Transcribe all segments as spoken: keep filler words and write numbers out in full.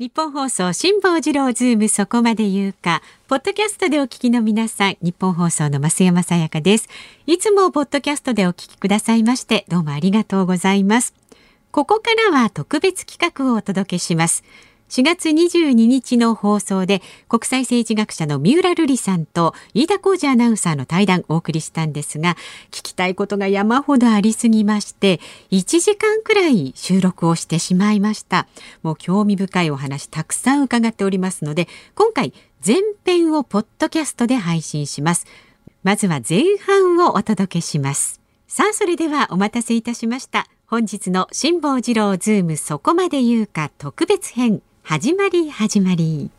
日本放送辛坊治郎ズームそこまで言うか、ポッドキャストでお聞きの皆さん、日本放送の増山さやかです。いつもポッドキャストでお聞きくださいましてどうもありがとうございます。ここからは特別企画をお届けします。しがつにじゅうににちの放送で国際政治学者の三浦瑠麗さんと飯田浩二アナウンサーの対談をお送りしたんですが、聞きたいことが山ほどありすぎましていちじかんくらい収録をしてしまいました。もう興味深いお話たくさん伺っておりますので、今回前編をポッドキャストで配信します。まずは前半をお届けします。さあ、それではお待たせいたしました。本日の辛坊治郎ズームそこまで言うか特別編、始まり始まり。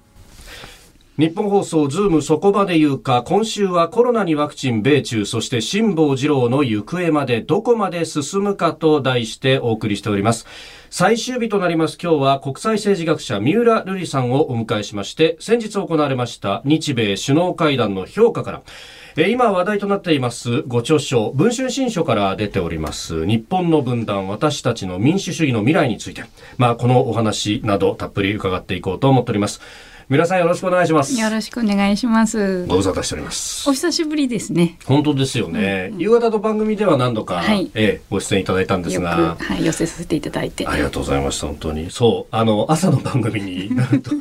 日本放送ズームそこまで言うか、今週はコロナにワクチン、米中、そして辛坊治郎の行方までどこまで進むかと題してお送りしております。最終日となります。今日は国際政治学者三浦瑠麗さんをお迎えしまして、先日行われました日米首脳会談の評価から、今話題となっていますご著書、文春新書から出ております日本の分断、私たちの民主主義の未来について、まあ、このお話などたっぷり伺っていこうと思っております。皆さんよろしくお願いします。よろしくお願いします。ご無沙汰しております。お久しぶりですね。本当ですよね、うんうん、夕方の番組では何度か、はい、ええ、ご出演いただいたんですが、よく、はい、寄せさせていただいてありがとうございました。本当にそう、あの朝の番組になると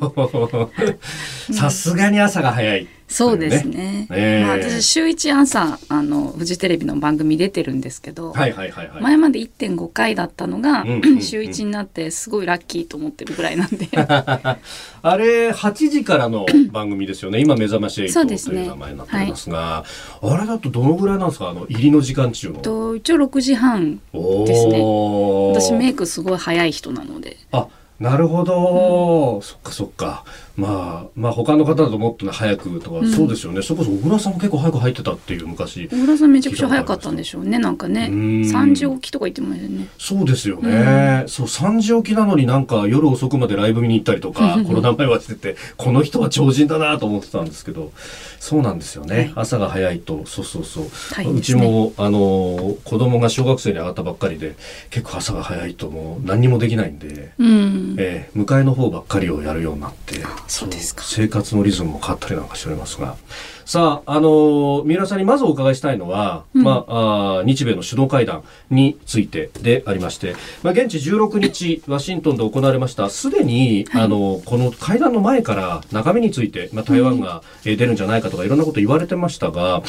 さすがに朝が早い、そうですね、えーまあ、私週一朝あのフジテレビの番組出てるんですけど、はいはいはいはい、前まで いってんごかいだったのが、うんうんうん、週一になってすごいラッキーと思ってるぐらいなんであれはちじからの番組ですよね今目覚ましはちという名前になっておりますが、はい、あれだとどのぐらいなんですか、あの入りの時間中のと一応ろくじはんですね。私メイクすごい早い人なので、あ、なるほど、うん、そっかそっか、まあ、まあ他の方だともっと、ね、早くとか、うん、そうですよね。そこそこ小倉さんも結構早く入ってたっていう昔、小倉さんめちゃくちゃ早かったんでしょうね。なんかね、さんじ起きとか言ってましたよね。そうですよね、うん、そう、さんじ起きなのになんか夜遅くまでライブ見に行ったりとかコロナ前はしててこの人は超人だなと思ってたんですけど、そうなんですよね、はい、朝が早いと、そうそうそう、ね、うちもあの子供が小学生に上がったばっかりで結構朝が早いともう何にもできないんで、うん、えー、迎えの方ばっかりをやるようになって、そうですか、生活のリズムも変わったりなんかしておりますが、さあ、あのー、三浦さんにまずお伺いしたいのは、うん、まあ、あ日米の首脳会談についてでありまして、まあ、現地じゅうろくにちワシントンで行われましたすでに、はい、あのー、この会談の前から中身について、まあ、台湾が出るんじゃないかとかいろんなこと言われてましたが、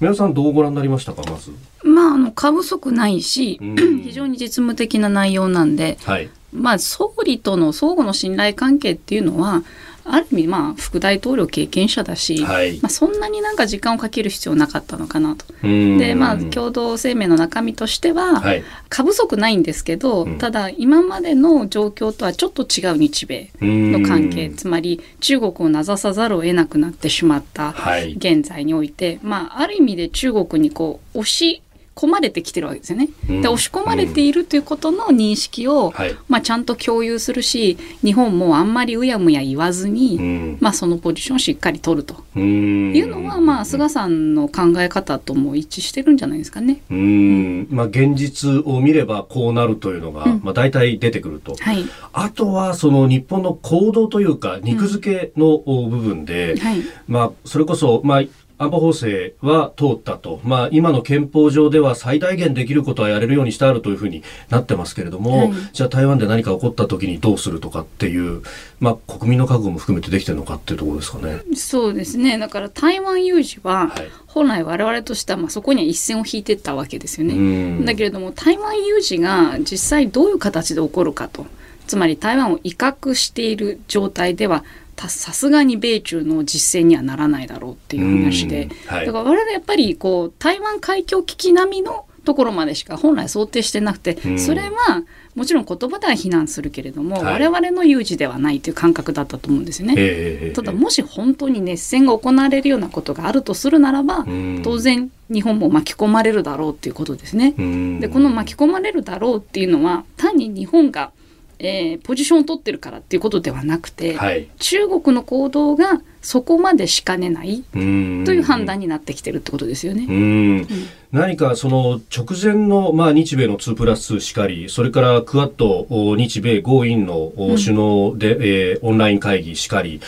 三浦さんどうご覧になりましたか。まず、まあ、あの過不足ないし、うん、非常に実務的な内容なんで、はい、まあ、総理との相互の信頼関係っていうのはある意味、まあ副大統領経験者だし、はい、まあ、そんなになんか時間をかける必要なかったのかなと。で、まあ、共同声明の中身としては、はい、過不足ないんですけど、うん、ただ今までの状況とはちょっと違う日米の関係、つまり中国をなざさざるを得なくなってしまった現在において、はい、まあ、ある意味で中国にこう押し込まれてきてるわけですよね。で、押し込まれているということの認識を、うん、まあ、ちゃんと共有するし、日本もあんまりうやむや言わずに、うん、まあ、そのポジションをしっかり取るというのは、まあ、菅さんの考え方とも一致してるんじゃないですかね。うーん、まあ、現実を見ればこうなるというのが、うん、まあ、大体出てくると、はい、あとはその日本の行動というか肉付けの部分で、うん、はい、まあ、それこそ、まあ安保法制は通ったと、まあ、今の憲法上では最大限できることはやれるようにしてあるというふうになってますけれども、はい、じゃあ台湾で何か起こった時にどうするとかっていう、まあ、国民の覚悟も含めてできてるのかっていうところですかね。そうですね、だから台湾有事は、はい、本来我々としてはまあそこには一線を引いていったわけですよね。だけれども台湾有事が実際どういう形で起こるかと、つまり台湾を威嚇している状態ではさすがに米中の実戦にはならないだろうっていう話で、はい、だから我々やっぱりこう台湾海峡危機並みのところまでしか本来想定してなくて、それはもちろん言葉では非難するけれども、はい、我々の有事ではないという感覚だったと思うんですよね。ただもし本当に熱戦が行われるようなことがあるとするならば、当然日本も巻き込まれるだろうということですね。で、この巻き込まれるだろうっていうのは単に日本がえー、ポジションを取ってるからっていうことではなくて、はい、中国の行動がそこまでしかねないという判断になってきてるってことですよね。うん、うん、何かその直前の、まあ、日米のツープラスツーしかり、それからクアッド日米豪印の首脳で、うんえー、オンライン会議しかり、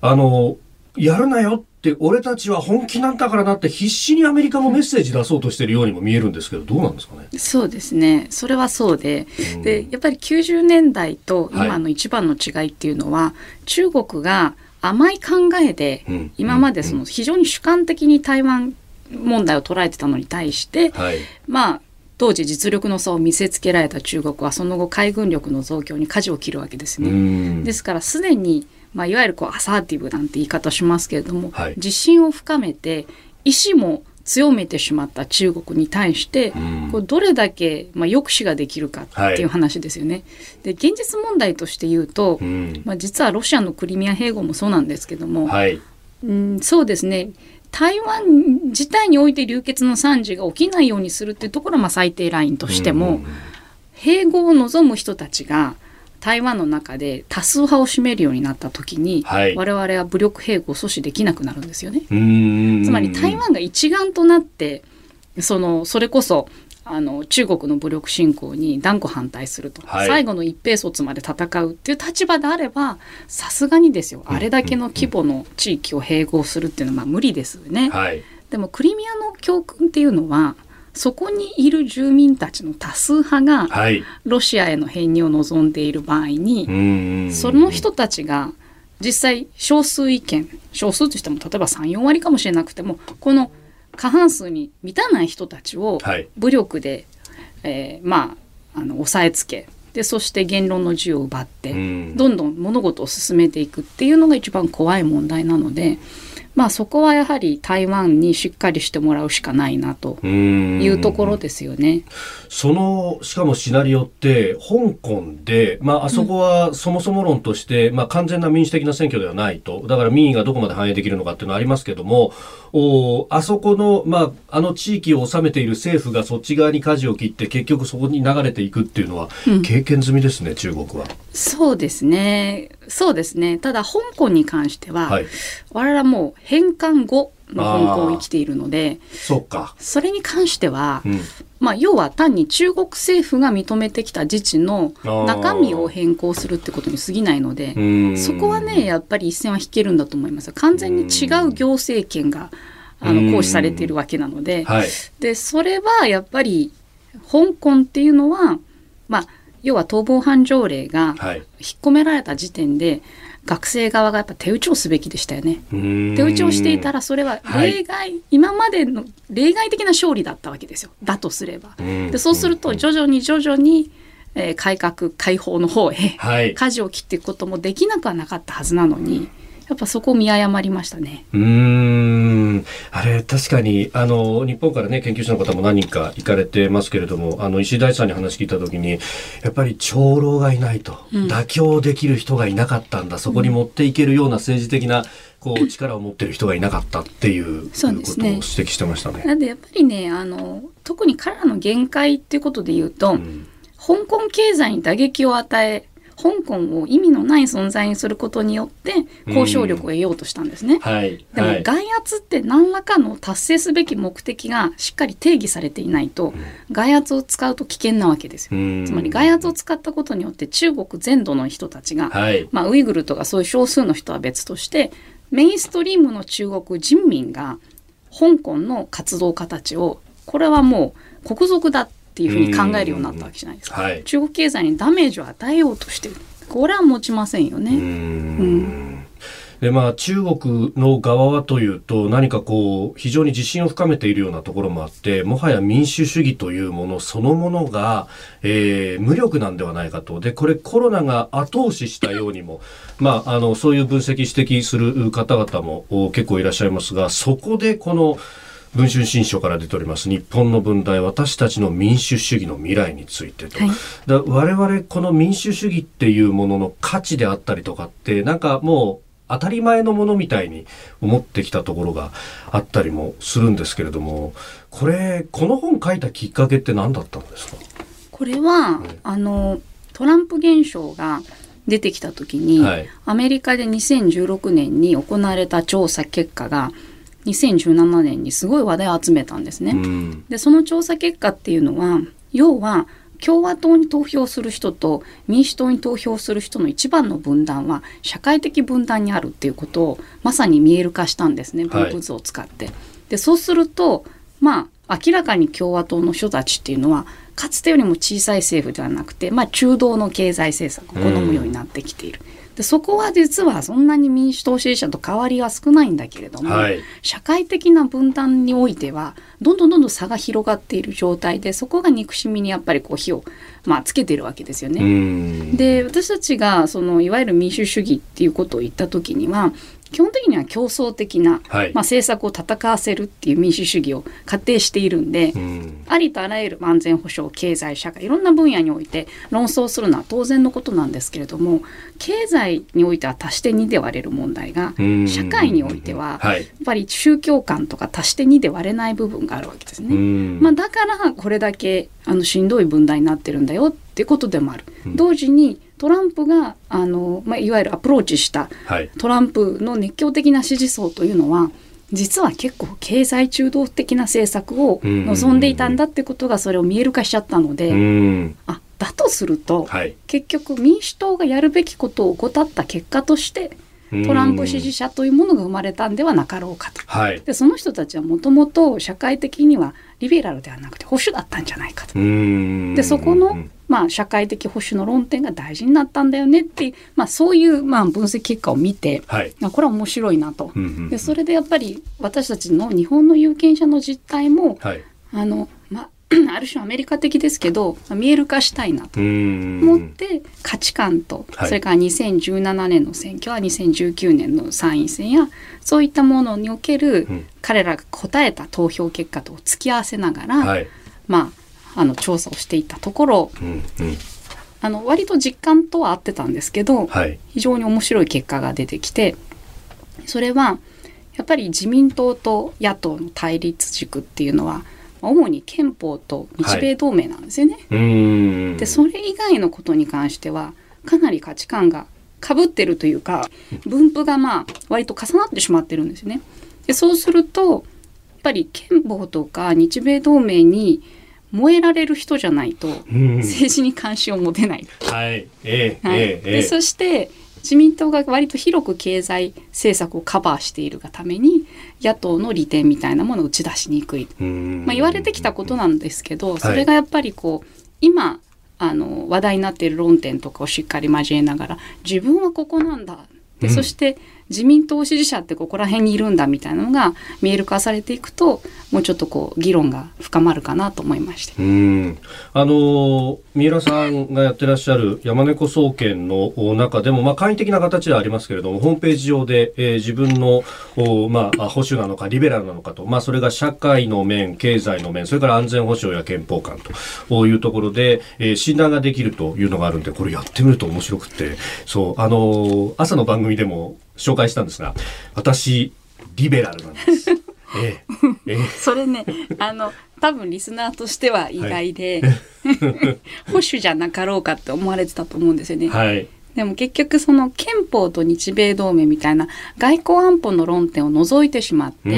あのやるなよって俺たちは本気なんだからなって必死にアメリカもメッセージ出そうとしているようにも見えるんですけど、どうなんですかね。そうですね、それはそうで、うん、でやっぱりきゅうじゅうねんだいと今の一番の違いっていうのは、はい、中国が甘い考えで今までその非常に主観的に台湾問題を捉えてたのに対して、はい、まあ当時実力の差を見せつけられた中国はその後海軍力の増強に舵を切るわけですね。ですからすでに、まあ、いわゆるこうアサーティブなんて言い方しますけれども、はい、自信を深めて意志も強めてしまった中国に対して、うん、こうどれだけ、まあ、抑止ができるかっていう話ですよね。はい、で現実問題として言うと、うんまあ、実はロシアのクリミア併合もそうなんですけども、はい、うんそうですね、台湾自体において流血の惨事が起きないようにするっていうところはまあ最低ラインとしても、うん、併合を望む人たちが台湾の中で多数派を占めるようになった時に、はい、我々は武力併合を阻止できなくなるんですよね。うーん、つまり台湾が一丸となってそのそれこそあの中国の武力侵攻に断固反対すると、はい、最後の一兵卒まで戦うっていう立場であれば、さすがにですよ、あれだけの規模の地域を併合するっていうのはまあ無理ですよね。はい、でもクリミアの教訓っていうのは、そこにいる住民たちの多数派がロシアへの編入を望んでいる場合に、はい、その人たちが実際少数意見、少数としても例えばさん、よんわりかもしれなくても、この過半数に満たない人たちを武力で、はいえー、まあ、あの抑えつけで、そして言論の自由を奪ってどんどん物事を進めていくっていうのが一番怖い問題なので、まあ、そこはやはり台湾にしっかりしてもらうしかないなというところですよね。そのしかもシナリオって香港で、まあ、あそこはそもそも論として、うんまあ、完全な民主的な選挙ではないと、だから民意がどこまで反映できるのかっていうのはありますけども、おあそこの、まあ、あの地域を治めている政府がそっち側に舵を切って結局そこに流れていくっていうのは経験済みですね、うん、中国は。そうですね、そうですね。ただ香港に関しては、はい、我々はもう返還後の香港を生きているので、そっか。それに関しては、うんまあ、要は単に中国政府が認めてきた自治の中身を変更するってことに過ぎないので、そこはねやっぱり一線は引けるんだと思います。完全に違う行政権があの行使されているわけなので、はい、でそれはやっぱり香港っていうのは、まあ、要は逃亡犯条例が引っ込められた時点で、はい、学生側がやっぱ手打ちをすべきでしたよね。手打ちをしていたらそれは例外、はい、今までの例外的な勝利だったわけですよ。だとすればで、そうすると徐々に徐々に、えー、改革開放の方へ、はい、舵を切っていくこともできなくはなかったはずなのに、やっぱそこを見誤りましたね。うーん、あれ確かにあの日本からね研究者の方も何人か行かれてますけれども、あの石井大さんに話聞いた時に、やっぱり長老がいないと、うん、妥協できる人がいなかったんだ、そこに持っていけるような政治的なこう力を持っている人がいなかったっていうことを指摘してましたね。なんでやっぱりね、あの特に彼らの限界っていうことで言うと、うん、香港経済に打撃を与え香港を意味のない存在にすることによって交渉力を得ようとしたんですね。うんはい、でも外圧って何らかの達成すべき目的がしっかり定義されていないと、外圧を使うと危険なわけですよ。うん、つまり外圧を使ったことによって中国全土の人たちが、はいまあ、ウイグルとかそういう少数の人は別として、メインストリームの中国人民が香港の活動家たちをこれはもう国賊だってっていうふうに考えるようになったわけじゃないですか。はい、中国経済にダメージを与えようとしてる、これは持ちませんよね。うん、うんでまあ、中国の側はというと、何かこう非常に自信を深めているようなところもあって、もはや民主主義というものそのものが、えー、無力なんではないかと。でこれコロナが後押ししたようにもまあ、あのそういう分析指摘する方々も結構いらっしゃいますが、そこでこの文春新書から出ております日本の分断、私たちの民主主義の未来についてと、はい、だ我々この民主主義っていうものの価値であったりとかって、なんかもう当たり前のものみたいに思ってきたところがあったりもするんですけれども、これこの本書いたきっかけって何だったんですか。これは、はい、あのトランプ現象が出てきた時に、はい、アメリカでにせんじゅうろくねんに行われた調査結果がにせんじゅうななねんにすごい話題を集めたんですね。うん、でその調査結果っていうのは要は共和党に投票する人と民主党に投票する人の一番の分断は社会的分断にあるっていうことをまさに見える化したんですね、分布図を使って。はい、でそうするとまあ明らかに共和党の人たちっていうのはかつてよりも小さい政府ではなくて、まあ、中道の経済政策を好むようになってきている。でそこは実はそんなに民主党支持者と変わりは少ないんだけれども、はい、社会的な分断においてはどんどんどんどん差が広がっている状態で、そこが憎しみにやっぱりこう火を、まあ、つけているわけですよね。うんで私たちがそのいわゆる民主主義っていうことを言った時には基本的には競争的な、はいまあ、政策を戦わせるっていう民主主義を仮定しているんで、うん、ありとあらゆる安全保障、経済、社会いろんな分野において論争するのは当然のことなんですけれども、経済においては足してにで割れる問題が、うん、社会においては、はい、やっぱり宗教観とか足してにで割れない部分があるわけですね。うんまあ、だからこれだけあのしんどい分断になってるんだよっていうことでもある。うん、同時にトランプがあの、まあ、いわゆるアプローチしたトランプの熱狂的な支持層というのは、はい、実は結構経済中道的な政策を望んでいたんだってことがそれを見える化しちゃったので、うんあだとすると、はい、結局民主党がやるべきことを怠った結果としてトランプ支持者というものが生まれたんではなかろうかと、はい、でその人たちはもともと社会的にはリベラルではなくて保守だったんじゃないかと。うんでそこのまあ、社会的保守の論点が大事になったんだよねって、まあ、そういうまあ分析結果を見て、はい、これは面白いなと、うんうんうん、でそれでやっぱり私たちの日本の有権者の実態も、はい、あの、まあ、ある種アメリカ的ですけど見える化したいなと思って価値観と、はい、それからにせんじゅうななねんの選挙はにせんじゅうきゅうねんの参院選やそういったものにおける彼らが答えた投票結果と付き合わせながら、はい、まああの調査をしていたところ、うんうん、あの割と実感とは合ってたんですけど、はい、非常に面白い結果が出てきて、それはやっぱり自民党と野党の対立軸っていうのは主に憲法と日米同盟なんですよね。はい、うーんでそれ以外のことに関してはかなり価値観が被ってるというか分布がまあ割と重なってしまってるんですよね。でそうするとやっぱり憲法とか日米同盟に燃えられる人じゃないと政治に関心を持てない。そして自民党が割と広く経済政策をカバーしているがために野党の利点みたいなものを打ち出しにくい、まあ、言われてきたことなんですけど、それがやっぱりこう、はい、今あの話題になっている論点とかをしっかり交えながら自分はここなんだで、そして自民党支持者ってここら辺にいるんだみたいなのが見える化されていくともうちょっとこう議論が深まるかなと思いまして、うんあの三浦さんがやってらっしゃる山猫総研の中でも、まあ、簡易的な形ではありますけれどもホームページ上で、えー、自分の、まあ、保守なのかリベラルなのかと、まあ、それが社会の面経済の面それから安全保障や憲法観というところで、えー、診断ができるというのがあるんでこれやってみると面白くてそうあの朝の番組でも紹介したんですが私リベラルなんですええええ、それねあの多分リスナーとしては意外で、はい、保守じゃなかろうかって思われてたと思うんですよね、はい、でも結局その憲法と日米同盟みたいな外交安保の論点を除いてしまって、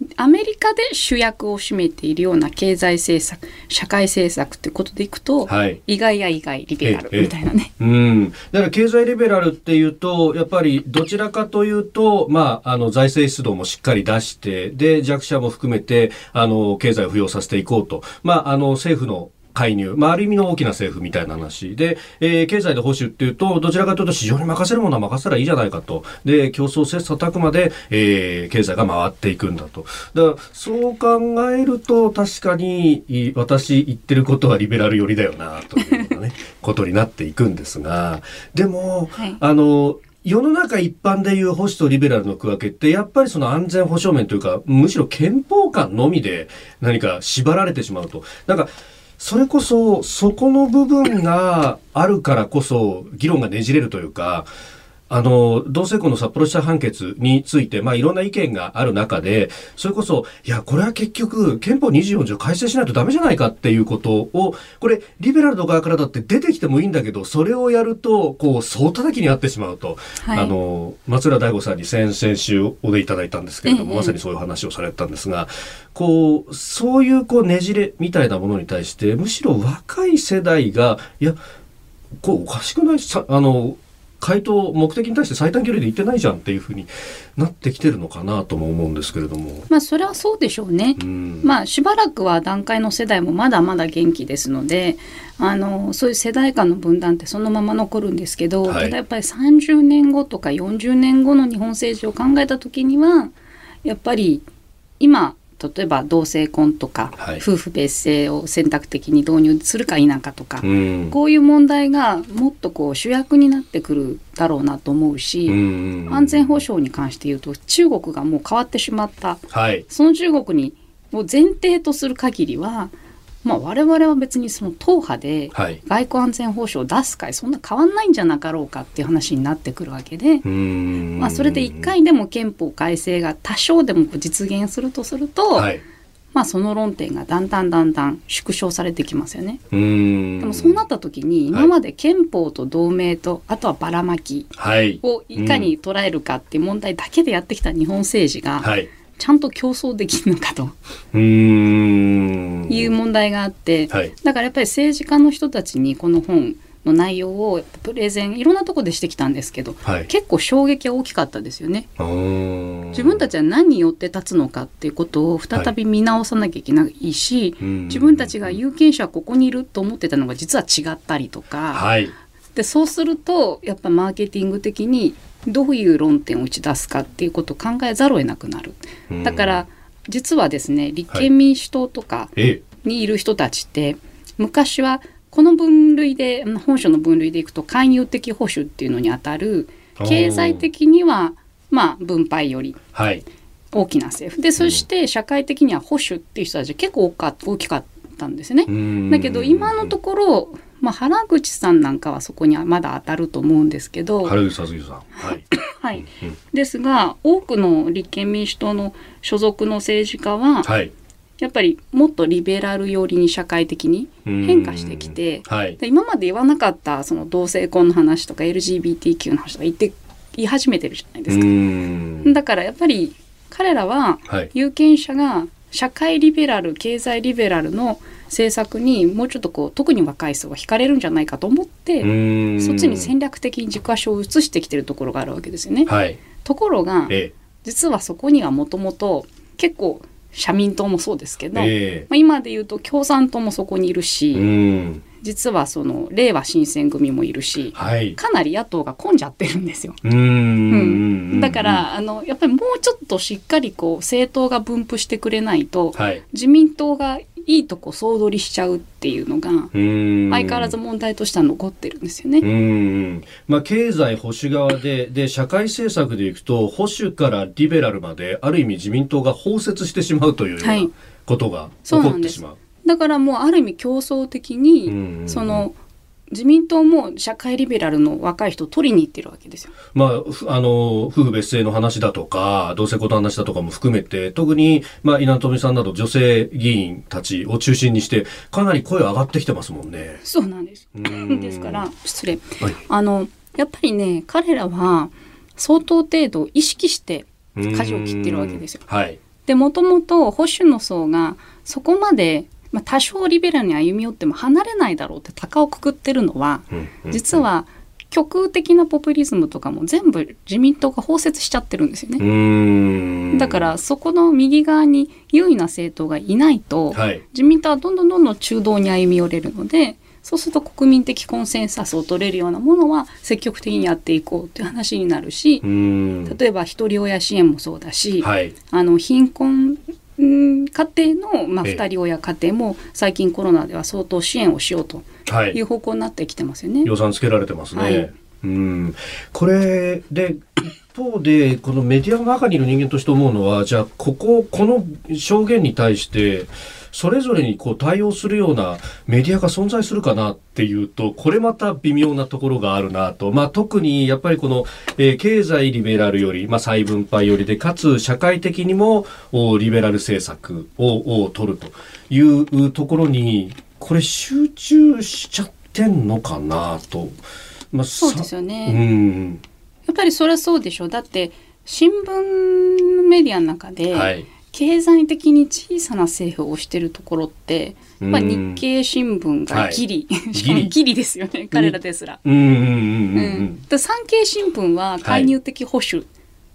うん、アメリカで主役を占めているような経済政策社会政策ってことでいくと、はい、意外や意外リベラルみたいなね、ええええ、うんだから経済リベラルっていうとやっぱりどちらかというと、まあ、あの財政出動もしっかり出してで弱者も含めてあの経済を浮揚させていこうと、まあ、あの政府の介入、まあ、ある意味の大きな政府みたいな話で、えー、経済で保守っていうとどちらかというと市場に任せるものは任せたらいいじゃないかとで競争切磋琢磨で、えー、経済が回っていくんだとだからそう考えると確かに私言ってることはリベラル寄りだよなというような、ね、ことになっていくんですがでも、はい、あの世の中一般でいう保守とリベラルの区分けってやっぱりその安全保障面というかむしろ憲法観のみで何か縛られてしまうとなんかそれこそそこの部分があるからこそ議論がねじれるというかあの同性婚の札幌地裁判決について、まあ、いろんな意見がある中で、それこそいやこれは結局憲法にじゅうよんじょう改正しないとダメじゃないかっていうことを、これリベラルの側からだって出てきてもいいんだけど、それをやるとこう総叩きにあってしまうと、はい、あの松浦大吾さんに先々週お出いただいたんですけれども、ええ、まさにそういう話をされたんですが、こうそういうこうねじれみたいなものに対してむしろ若い世代がいやこうおかしくないさあの回答目的に対して最短距離で行ってないじゃんっていうふうになってきてるのかなとも思うんですけれども、まあ、それはそうでしょうね、うん、まあ、しばらくは団塊の世代もまだまだ元気ですので、あのそういう世代間の分断ってそのまま残るんですけど、はい、ただやっぱりさんじゅうねんごとかよんじゅうねんごの日本政治を考えた時にはやっぱり今例えば同性婚とか、はい、夫婦別姓を選択的に導入するか否かとか、うん、こういう問題がもっとこう主役になってくるだろうなと思うし、うん、安全保障に関して言うと中国がもう変わってしまった、はい、その中国にを前提とする限りは、まあ、我々は別にその党派で外交安全保障を出すかいそんな変わんないんじゃなかろうかっていう話になってくるわけで、まあそれでいっかいでも憲法改正が多少でも実現するとすると、はい、まあその論点がだんだんだんだん縮小されてきますよね。うーん、でもそうなった時に今まで憲法と同盟とあとはばらまきをいかに捉えるかっていう問題だけでやってきた日本政治が、はい、ちゃんと競争できるのかとうーんいう問題があって、はい、だからやっぱり政治家の人たちにこの本の内容をプレゼンいろんなとこでしてきたんですけど、はい、結構衝撃は大きかったですよね。自分たちは何によって立つのかっていうことを再び見直さなきゃいけないし、はい、自分たちが有権者はここにいると思ってたのが実は違ったりとか、はい、でそうするとやっぱマーケティング的にどういう論点を打ち出すかっていうことを考えざるを得なくなる。だから実はですね、立憲民主党とかにいる人たちって、はい、昔はこの分類で本書の分類でいくと介入的保守っていうのにあたる経済的にはまあ分配より大きな政府で、そして社会的には保守っていう人たち結構大きかったんですね。だけど今のところまあ、原口さんなんかはそこにはまだ当たると思うんですけど、原口さんはい、はい、うん、ですが多くの立憲民主党の所属の政治家は、はい、やっぱりもっとリベラル寄りに社会的に変化してきて、はい、で今まで言わなかったその同性婚の話とか エルジービーティーキュー の話とか言って言い始めてるじゃないですか。うん、だからやっぱり彼らは有権者が社会リベラル経済リベラルの政策にもうちょっとこう特に若い層が惹かれるんじゃないかと思って、そっちに戦略的に軸足を移してきてるところがあるわけですよね、はい、ところが、ええ、実はそこにはもともと結構社民党もそうですけど、ええ、まあ、今で言うと共産党もそこにいるし、うん、実はそのれいわ新選組もいるし、はい、かなり野党が混んじゃってるんですよ。うん、うん、だからあのやっぱりもうちょっとしっかりこう政党が分布してくれないと、はい、自民党がいいとこ総取りしちゃうっていうのが相変わらず問題としては残ってるんですよね。うーん、まあ、経済保守側で、で社会政策でいくと保守からリベラルまである意味自民党が包摂してしまうというようなことが起こってしまう、はい、そうなんです。だからもうある意味競争的にその自民党も社会リベラルの若い人を取りに行ってるわけですよ。まあ、あの夫婦別姓の話だとか同性婚の話だとかも含めて、特に、まあ、稲富さんなど女性議員たちを中心にしてかなり声上がってきてますもんね。そうなんです。ですから失礼、はい、あのやっぱりね彼らは相当程度意識して舵を切ってるわけですよ。はい、でもともと保守の層がそこまでまあ、多少リベラルに歩み寄っても離れないだろうって高をくくってるのは、うんうんうん、実は極右的なポピュリズムとかも全部自民党が包摂しちゃってるんですよね。うーん、だからそこの右側に優位な政党がいないと、はい、自民党はどんどんどんどん中道に歩み寄れるので、そうすると国民的コンセンサスを取れるようなものは積極的にやっていこうという話になるし、うーん、例えばひとり親支援もそうだし、はい、あの貧困家庭の、まあ、ふたり親家庭も最近コロナでは相当支援をしようという方向になってきてますよね。はい、予算つけられてますね。はい、うん、これで方で、このメディアの中にいる人間として思うのは、じゃあ、ここ、この証言に対して、それぞれにこう対応するようなメディアが存在するかなっていうと、これまた微妙なところがあるなと。まあ、特にやっぱりこの、えー、経済リベラルより、まあ、再分配よりで、かつ社会的にもリベラル政策を、を取るというところに、これ集中しちゃってんのかなと。まあ、そうですよね。うん。やっぱりそれはそうでしょう。だって、新聞メディアの中で、はい、経済的に小さな政府を推してるところって、まあ、日経新聞がギリ、はい、しかもギリですよね、彼らですら。産経新聞は介入的保守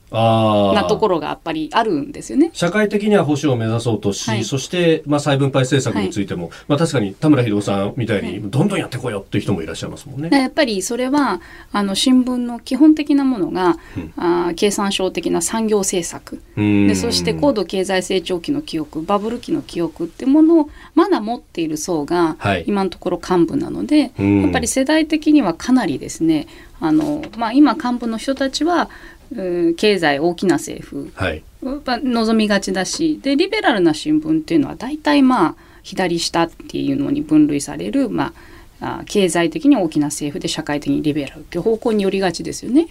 なところがやっぱりあるんですよね。社会的には保守を目指そうとし、はい、そして、まあ、再分配政策についても、はい、まあ、確かに田村英夫さんみたいにどんどんやってこいよっていう人もいらっしゃいますもんね。やっぱりそれはあの新聞の基本的なものが、うん、あ経産省的な産業政策で、そして高度経済成長期の記憶、バブル期の記憶っていうものをまだ持っている層が今のところ幹部なので、はい、やっぱり世代的にはかなりですね、あの、まあ、今幹部の人たちは経済大きな政府、はい、望みがちだし、でリベラルな新聞っていうのは大体まあ左下っていうのに分類される、まあ、経済的に大きな政府で社会的にリベラルっていう方向に寄りがちですよね。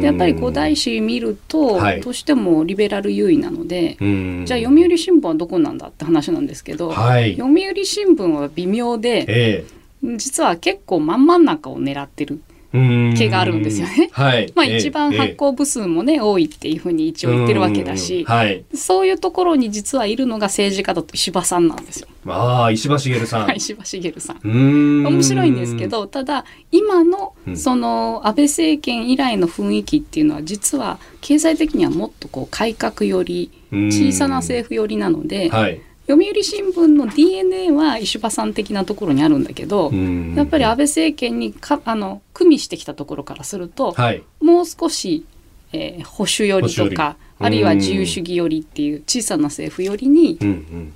でやっぱり五大紙見ると、はい、どうしてもリベラル優位なので、じゃあ読売新聞はどこなんだって話なんですけど、はい、読売新聞は微妙で、えー、実は結構真ん中を狙ってる気があるんですよね。はい、まあ一番発行部数もね、ええ、多いっていうふうに一応言ってるわけだし、はい、そういうところに実はいるのが政治家だと石破さんなんですよ。ああ、石破茂さん。はい、石破茂さん。うん。面白いんですけど、ただ今のその安倍政権以来の雰囲気っていうのは実は経済的にはもっとこう改革より小さな政府よりなので、はい、読売新聞の ディーエヌエー は石破さん的なところにあるんだけど、やっぱり安倍政権にかあの組みしてきたところからすると、はい、もう少し、えー、保守寄りとか、あるいは自由主義寄りっていう小さな政府寄りに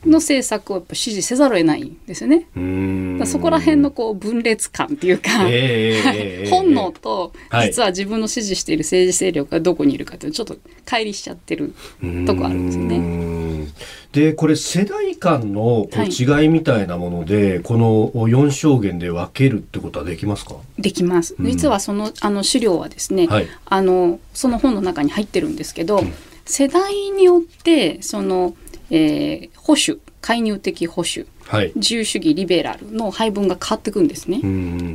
の政策をやっぱ支持せざるを得ないんですよね。だそこら辺のこう分裂感っていうか、本能と実は自分の支持している政治勢力がどこにいるかっていうのちょっと乖離しちゃってるとこあるんですよね。でこれ世代間のこう違いみたいなもので、はい、このよん証言で分けるってことはできますか？できます。実はそのあの資料はですね、はい、あのその本の中に入ってるんですけど、うん世代によってその、えー、保守介入的保守、はい、自由主義リベラルの配分が変わっていくんですね。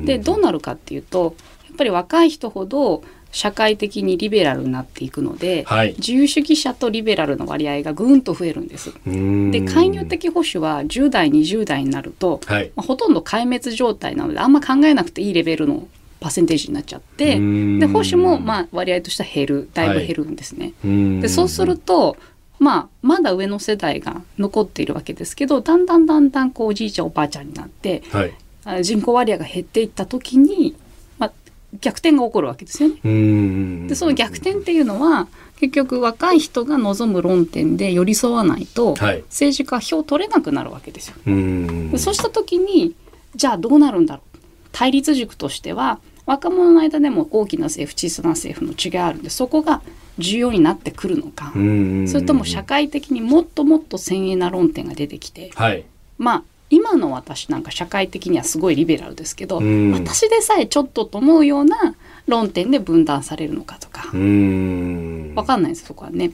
でどうなるかっていうとやっぱり若い人ほど社会的にリベラルになっていくので、はい、自由主義者とリベラルの割合がぐんと増えるんです。で介入的保守はじゅう代にじゅう代になると、はいまあ、ほとんど壊滅状態なのであんま考えなくていいレベルのパーセンテージになっちゃってで保守もまあ割合としては減るだいぶ減るんですね。はい、でそうすると、まあ、まだ上の世代が残っているわけですけどだんだんだんだんこうおじいちゃんおばあちゃんになって、はい、人口割合が減っていった時に、まあ、逆転が起こるわけですよね。うんでその逆転っていうのは結局若い人が望む論点で寄り添わないと、はい、政治家は票取れなくなるわけですよ。うんでそうした時にじゃあどうなるんだろう対立軸としては若者の間でも大きな政府小さな政府の違いがあるんでそこが重要になってくるのかそれとも社会的にもっともっと先鋭な論点が出てきて、はい、まあ今の私なんか社会的にはすごいリベラルですけど私でさえちょっとと思うような論点で分断されるのかとか分かんないですそこはね。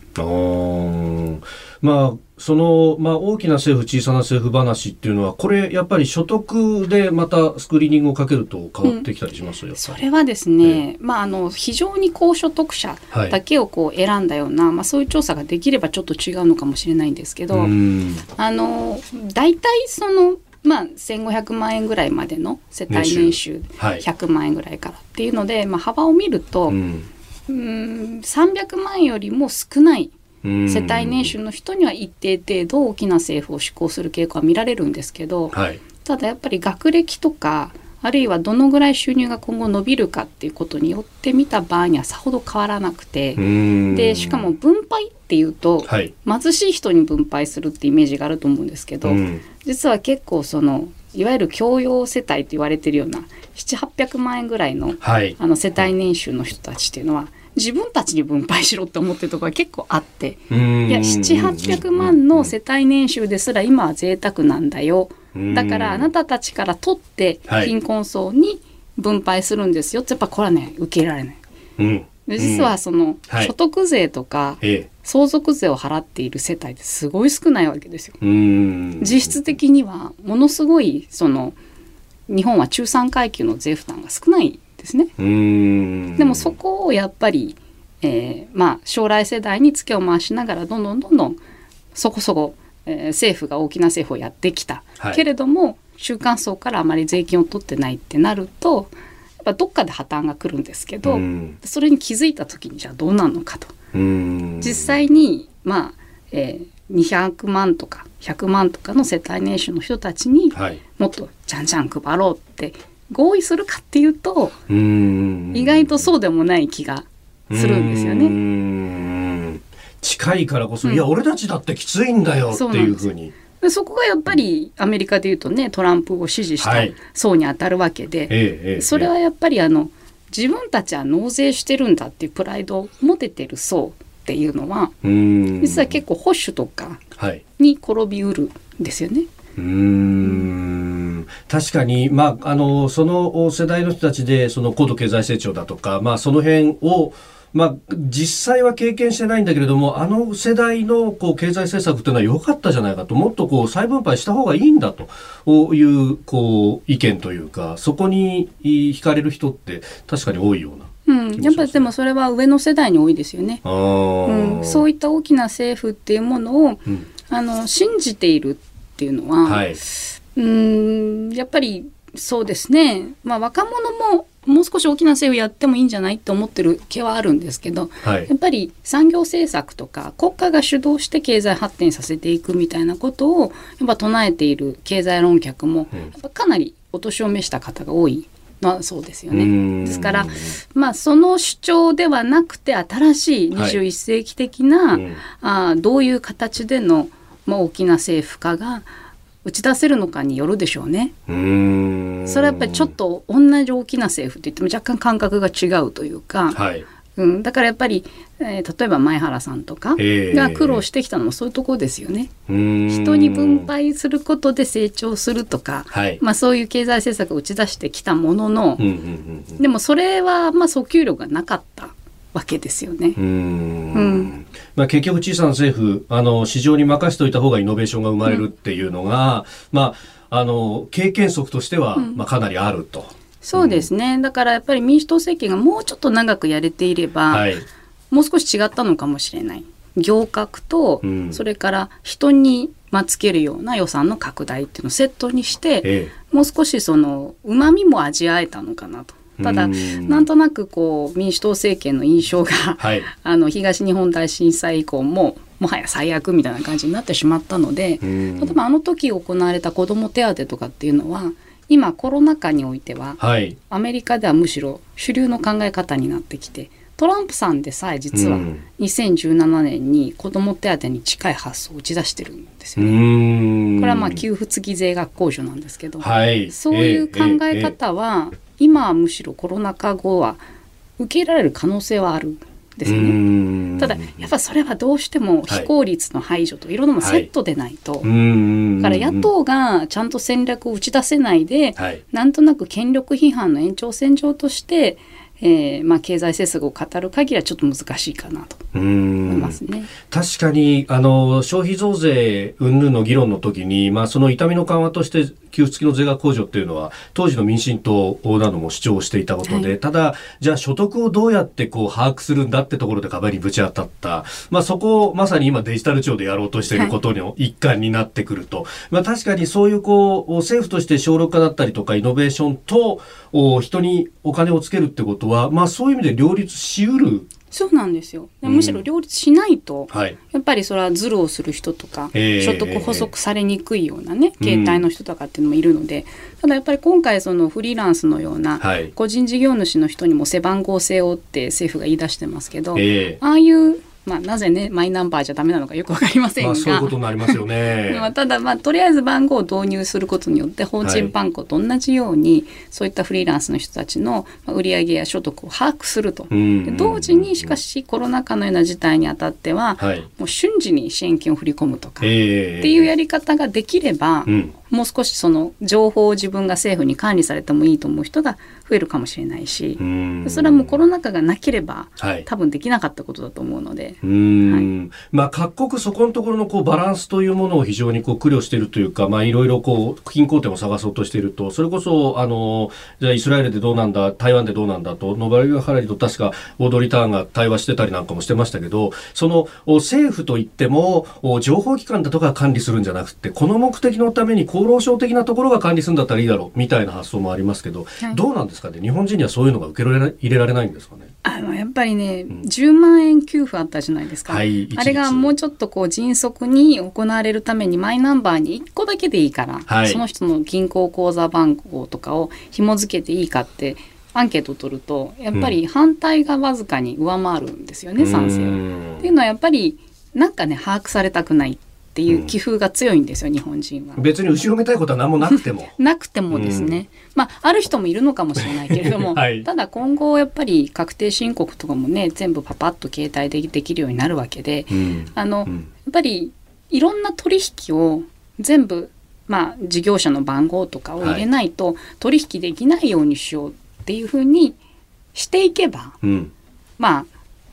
まあそのまあ、大きな政府小さな政府話っていうのはこれやっぱり所得でまたスクリーニングをかけると変わってきたりしますよ、うん、それはですね、えーまあ、あの非常に高所得者だけをこう選んだような、はいまあ、そういう調査ができればちょっと違うのかもしれないんですけどあの大体その、まあ、せんごひゃくまんえんぐらいまでの世帯年収ひゃくまんえんぐらいからっていうので、はいまあ、幅を見るとうんうんさんびゃくまんえんよりも少ない。世帯年収の人には一定程度大きな政府を施行する傾向は見られるんですけど、はい、ただやっぱり学歴とかあるいはどのぐらい収入が今後伸びるかっていうことによって見た場合にはさほど変わらなくてでしかも分配っていうと、はい、貧しい人に分配するってイメージがあると思うんですけど、うん、実は結構そのいわゆる教養世帯と言われているようななひゃくはっぴゃくまんえんぐらい の、はい、あの世帯年収の人たちっていうのは自分たちに分配しろって思ってるところが結構あって、いやななひゃくはっぴゃくまんの世帯年収ですら今は贅沢なんだよ、だからあなたたちから取って貧困層に分配するんですよって、やっぱこれはね受け入れられない、うん、で実はその所得税とか相続税を払っている世帯ってすごい少ないわけですよ。実質的にはものすごいその日本は中産階級の税負担が少ないですね。うーん、でもそこをやっぱり、えーまあ、将来世代にツケを回しながらどんどんどんどんそこそこ、えー、政府が大きな政府をやってきた、はい、けれども中間層からあまり税金を取ってないってなるとやっぱどっかで破綻が来るんですけど、それに気づいた時にじゃあどうなるのかと。うーん、実際に、まあえーにひゃくまんとかひゃくまんとかの世帯年収の人たちにもっとじゃんじゃん配ろうって合意するかっていうと、はい、意外とそうでもない気がするんですよね。うーん、近いからこそ、うん、いや俺たちだってきついんだよっていうふうに そ, そこがやっぱりアメリカでいうとねトランプを支持した層に当たるわけで、はい、ええええ、それはやっぱりあの自分たちは納税してるんだっていうプライドを持ててる層っていうのは実は結構保守とかに転びうるんですよね。はい、うーん、確かに、まあ、あのその世代の人たちでその高度経済成長だとか、まあ、その辺を、まあ、実際は経験してないんだけれどもあの世代のこう経済政策というのは良かったじゃないかと、もっとこう再分配した方がいいんだという、こう意見というかそこに惹かれる人って確かに多いような。うん、やっぱりでもそれは上の世代に多いですよね。あ、うん、そういった大きな政府っていうものを、うん、あの信じているっていうのは、はい、うんやっぱりそうですね、まあ、若者ももう少し大きな政府やってもいいんじゃないって思ってる気はあるんですけど、はい、やっぱり産業政策とか国家が主導して経済発展させていくみたいなことをやっぱ唱えている経済論客も、うん、やっぱかなりお年を召した方が多い。まあ、そうですよね。ですから、まあ、その主張ではなくて新しいにじゅういっ世紀的な、はい、あどういう形での、まあ、大きな政府化が打ち出せるのかによるでしょうね。うーん、それはやっぱりちょっと同じ大きな政府といっても若干感覚が違うというか、はい、うん、だからやっぱり、えー、例えば前原さんとかが苦労してきたのもそういうところですよね。人に分配することで成長するとか、はい、まあ、そういう経済政策を打ち出してきたものの、うんうんうんうん、でもそれはまあ訴求力がなかったわけですよね。うん、うん、まあ、結局小さな政府あの市場に任せておいた方がイノベーションが生まれるっていうのが、うん、まあ、あの経験則としては、うん、まあ、かなりあると。そうですね、うん、だからやっぱり民主党政権がもうちょっと長くやれていれば、はい、もう少し違ったのかもしれない。行革と、うん、それから人につけるような予算の拡大っていうのをセットにして、ええ、もう少しそのうまみも味わえたのかなと。ただなんとなくこう民主党政権の印象が、はい、あの東日本大震災以降ももはや最悪みたいな感じになってしまったので、うん、例えばあの時行われた子ども手当とかっていうのは今コロナ禍においては、はい、アメリカではむしろ主流の考え方になってきて、トランプさんでさえ実はにせんじゅうななねんに子ども手当に近い発想を打ち出してるんですよね。うーん、これはまあ給付付き税額控除なんですけど、はい、そういう考え方は、えーえー、今はむしろコロナ禍後は受け入れられる可能性はあるんですよね。ただやっぱそれはどうしても非効率の排除といろんなものセットでないと、はい、うーん、だから野党がちゃんと戦略を打ち出せないで、はい、なんとなく権力批判の延長線上として、えーまあ、経済政策を語る限りはちょっと難しいかなと思いますね。確かにあの消費増税云々の議論の時に、まあ、その痛みの緩和として給付付きの税額控除っていうのは当時の民進党なども主張していたことで、はい、ただじゃあ所得をどうやってこう把握するんだってところで壁にぶち当たった、まあ、そこをまさに今デジタル庁でやろうとしていることの一環になってくると、はい、まあ、確かにそういうこう政府として省力化だったりとかイノベーションと人にお金をつけるってことは、まあ、そういう意味で両立しうる。そうなんですよ。で、むしろ両立しないと、うん、はい、やっぱりそれはズルをする人とか、えー、所得補足されにくいようなね、えー、形態の人とかっていうのもいるので、うん、ただやっぱり今回そのフリーランスのような個人事業主の人にも背番号制をって政府が言い出してますけど、えー、ああいうまあ、なぜねマイナンバーじゃダメなのかよくわかりませんが、まあ、そういうことになりますよねただ、まあ、とりあえず番号を導入することによって法人番号と同じように、はい、そういったフリーランスの人たちの売上や所得を把握すると、うんうんうん、同時にしかしコロナ禍のような事態にあたっては、はい、もう瞬時に支援金を振り込むとかっていうやり方ができれば、えーうん、もう少しその情報を自分が政府に管理されてもいいと思う人が増えるかもしれないし、うん、それはもうコロナ禍がなければ、はい、多分できなかったことだと思うので、うーん、はい、まあ、各国そこのところのこうバランスというものを非常にこう苦慮しているというか、まあ、いろいろこう均衡点を探そうとしていると、それこそあのじゃあイスラエルでどうなんだ、台湾でどうなんだとノバルハラリと確かオードリー・ターンが対話してたりなんかもしてましたけど、その政府といっても情報機関だとか管理するんじゃなくて、この目的のために厚労省的なところが管理するんだったらいいだろうみたいな発想もありますけど、はい、どうなんですかね、日本人にはそういうのが受け入れられないんですかね。あのやっぱりね、うん、じゅうまんえん給付あったじゃないですか、はい、あれがもうちょっとこう迅速に行われるためにマイナンバーにいっこだけでいいから、はい、その人の銀行口座番号とかを紐付けていいかってアンケートを取ると、やっぱり反対がわずかに上回るんですよね、うん、賛成っていうのはやっぱりなんかね把握されたくないっていう気風が強いんですよ、うん、日本人は。別に後ろめたいことは何もなくてもなくてもですね、うん、まあ、ある人もいるのかもしれないけれども、はい、ただ今後やっぱり確定申告とかもね全部パパッと携帯でできるようになるわけで、うん、あの、うん、やっぱりいろんな取引を全部、まあ、事業者の番号とかを入れないと取引できないようにしようっていうふうにしていけば、うん、まあ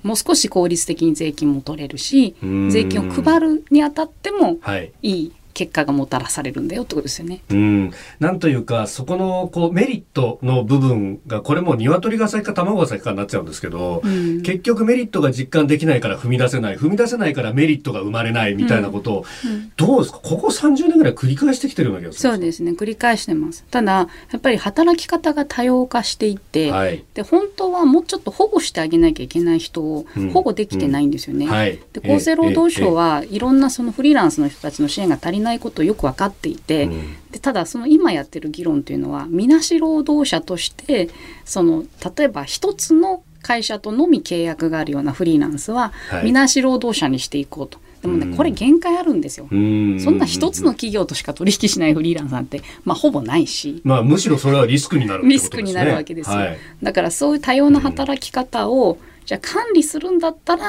もう少し効率的に税金も取れるし、税金を配るにあたってもいい結果がもたらされるんだよってことですよね。うん、なんというかそこのこうメリットの部分が、これも鶏が先か卵が先かになっちゃうんですけど、うん、結局メリットが実感できないから踏み出せない、踏み出せないからメリットが生まれないみたいなことを、うんうん、どうですか、ここさんじゅうねんぐらい繰り返してきてるわけですよね。そうですね、繰り返してます。ただやっぱり働き方が多様化していて、はい、で本当はもうちょっと保護してあげなきゃいけない人を保護できてないんですよね、うんうん、はい、で厚生労働省はいろんなそのフリーランスの人たちの支援が足りないことをよく分かっていて、うん、でただその今やってる議論というのは、みなし労働者としてその例えば一つの会社とのみ契約があるようなフリーランスはみなし労働者にしていこうと、はい、でもね、うん、これ限界あるんですよ。うん、そんな一つの企業としか取引しないフリーランスなんて、まあ、ほぼないし、まあ、むしろそれはリスクになるってことですね。リスクになるわけですよ、はい、だからそういう多様な働き方を、うん、じゃあ管理するんだったら、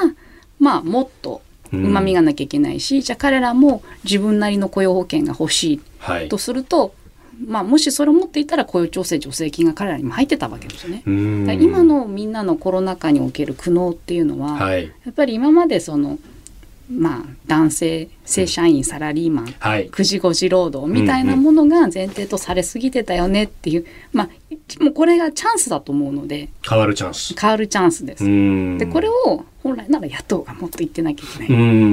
まあ、もっとうまみがなきゃいけないし、じゃあ彼らも自分なりの雇用保険が欲しいとすると、はい、まあ、もしそれを持っていたら雇用調整助成金が彼らにも入ってたわけですよね。うん、だから今のみんなのコロナ禍における苦悩っていうのは、はい、やっぱり今までその、まあ、男性正社員サラリーマン、うん、はい、くじごじ労働みたいなものが前提とされすぎてたよねっていう、まあ、もうこれがチャンスだと思うので、変わるチャンス変わるチャンスです。でこれを本来なら野党がもっと言ってなきゃいけない。うんうんう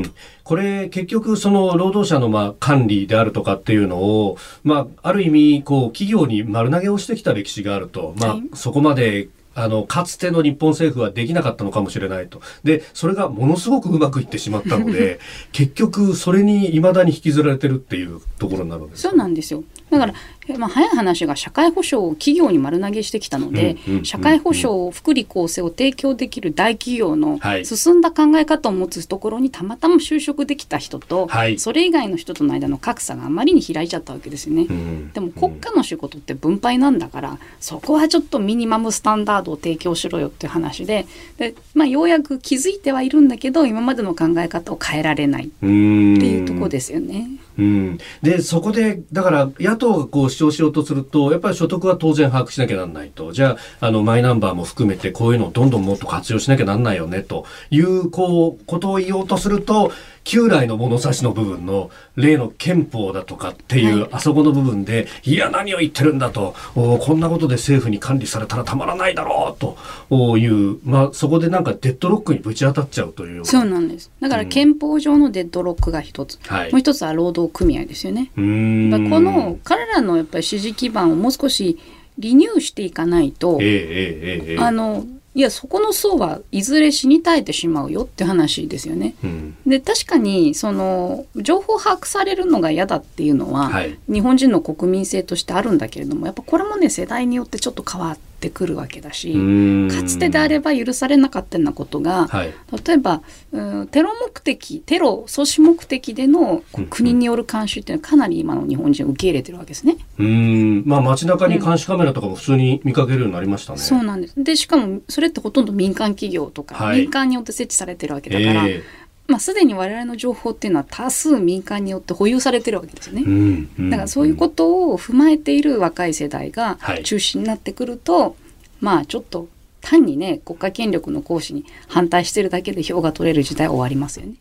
ん、これ結局その労働者のまあ管理であるとかっていうのを、まあ、ある意味こう企業に丸投げをしてきた歴史があると、まあ、そこまであのかつての日本政府はできなかったのかもしれないと。でそれがものすごくうまくいってしまったので結局それに未だに引きずられてるっていうところになるわけです。そうなんですよ。だから、まあ、早い話が社会保障を企業に丸投げしてきたので、うんうんうん、社会保障福利厚生を提供できる大企業の進んだ考え方を持つところにたまたま就職できた人と、はい、それ以外の人との間の格差があまりに開いちゃったわけですよね、うんうん、でも国家の仕事って分配なんだから、そこはちょっとミニマムスタンダードを提供しろよっていう話で、で、まあ、ようやく気づいてはいるんだけど、今までの考え方を変えられないっていうところですよね。うん、でそこでだから野党がこう主張しようとすると、やっぱり所得は当然把握しなきゃなんないと、じゃあ、 あのマイナンバーも含めてこういうのをどんどんもっと活用しなきゃなんないよねというこうことを言おうとすると、旧来の物差しの部分の例の憲法だとかっていう、はい、あそこの部分で、いや何を言ってるんだと、こんなことで政府に管理されたらたまらないだろうという、まあ、そこでなんかデッドロックにぶち当たっちゃうという。そうなんです。だから憲法上のデッドロックが一つ、うん、もう一つは労働組合ですよね。うーん、やっぱこの彼らのやっぱり支持基盤をもう少しリニューしていかないと、えーえーえー、あのいやそこの層はいずれ死に絶えてしまうよって話ですよね、うん、で確かにその情報把握されるのが嫌だっていうのは、はい、日本人の国民性としてあるんだけれども、やっぱこれもね世代によってちょっと変わってってくるわけだし、かつてであれば許されなかったようなことが、はい、例えばうんテロ目的テロ阻止目的での国による監視っていうのはかなり今の日本人は受け入れてるわけですね。うん、まあ、街中に監視カメラとかも普通に見かけるようになりましたね。そうなんです。でしかもそれってほとんど民間企業とか、はい、民間によって設置されてるわけだから、えーまあ、すでに我々の情報っていうのは多数民間によって保有されてるわけですよね、うんうん、だからそういうことを踏まえている若い世代が中心になってくると、はい、まあちょっと単にね国家権力の行使に反対してるだけで票が取れる時代は終わりますよね。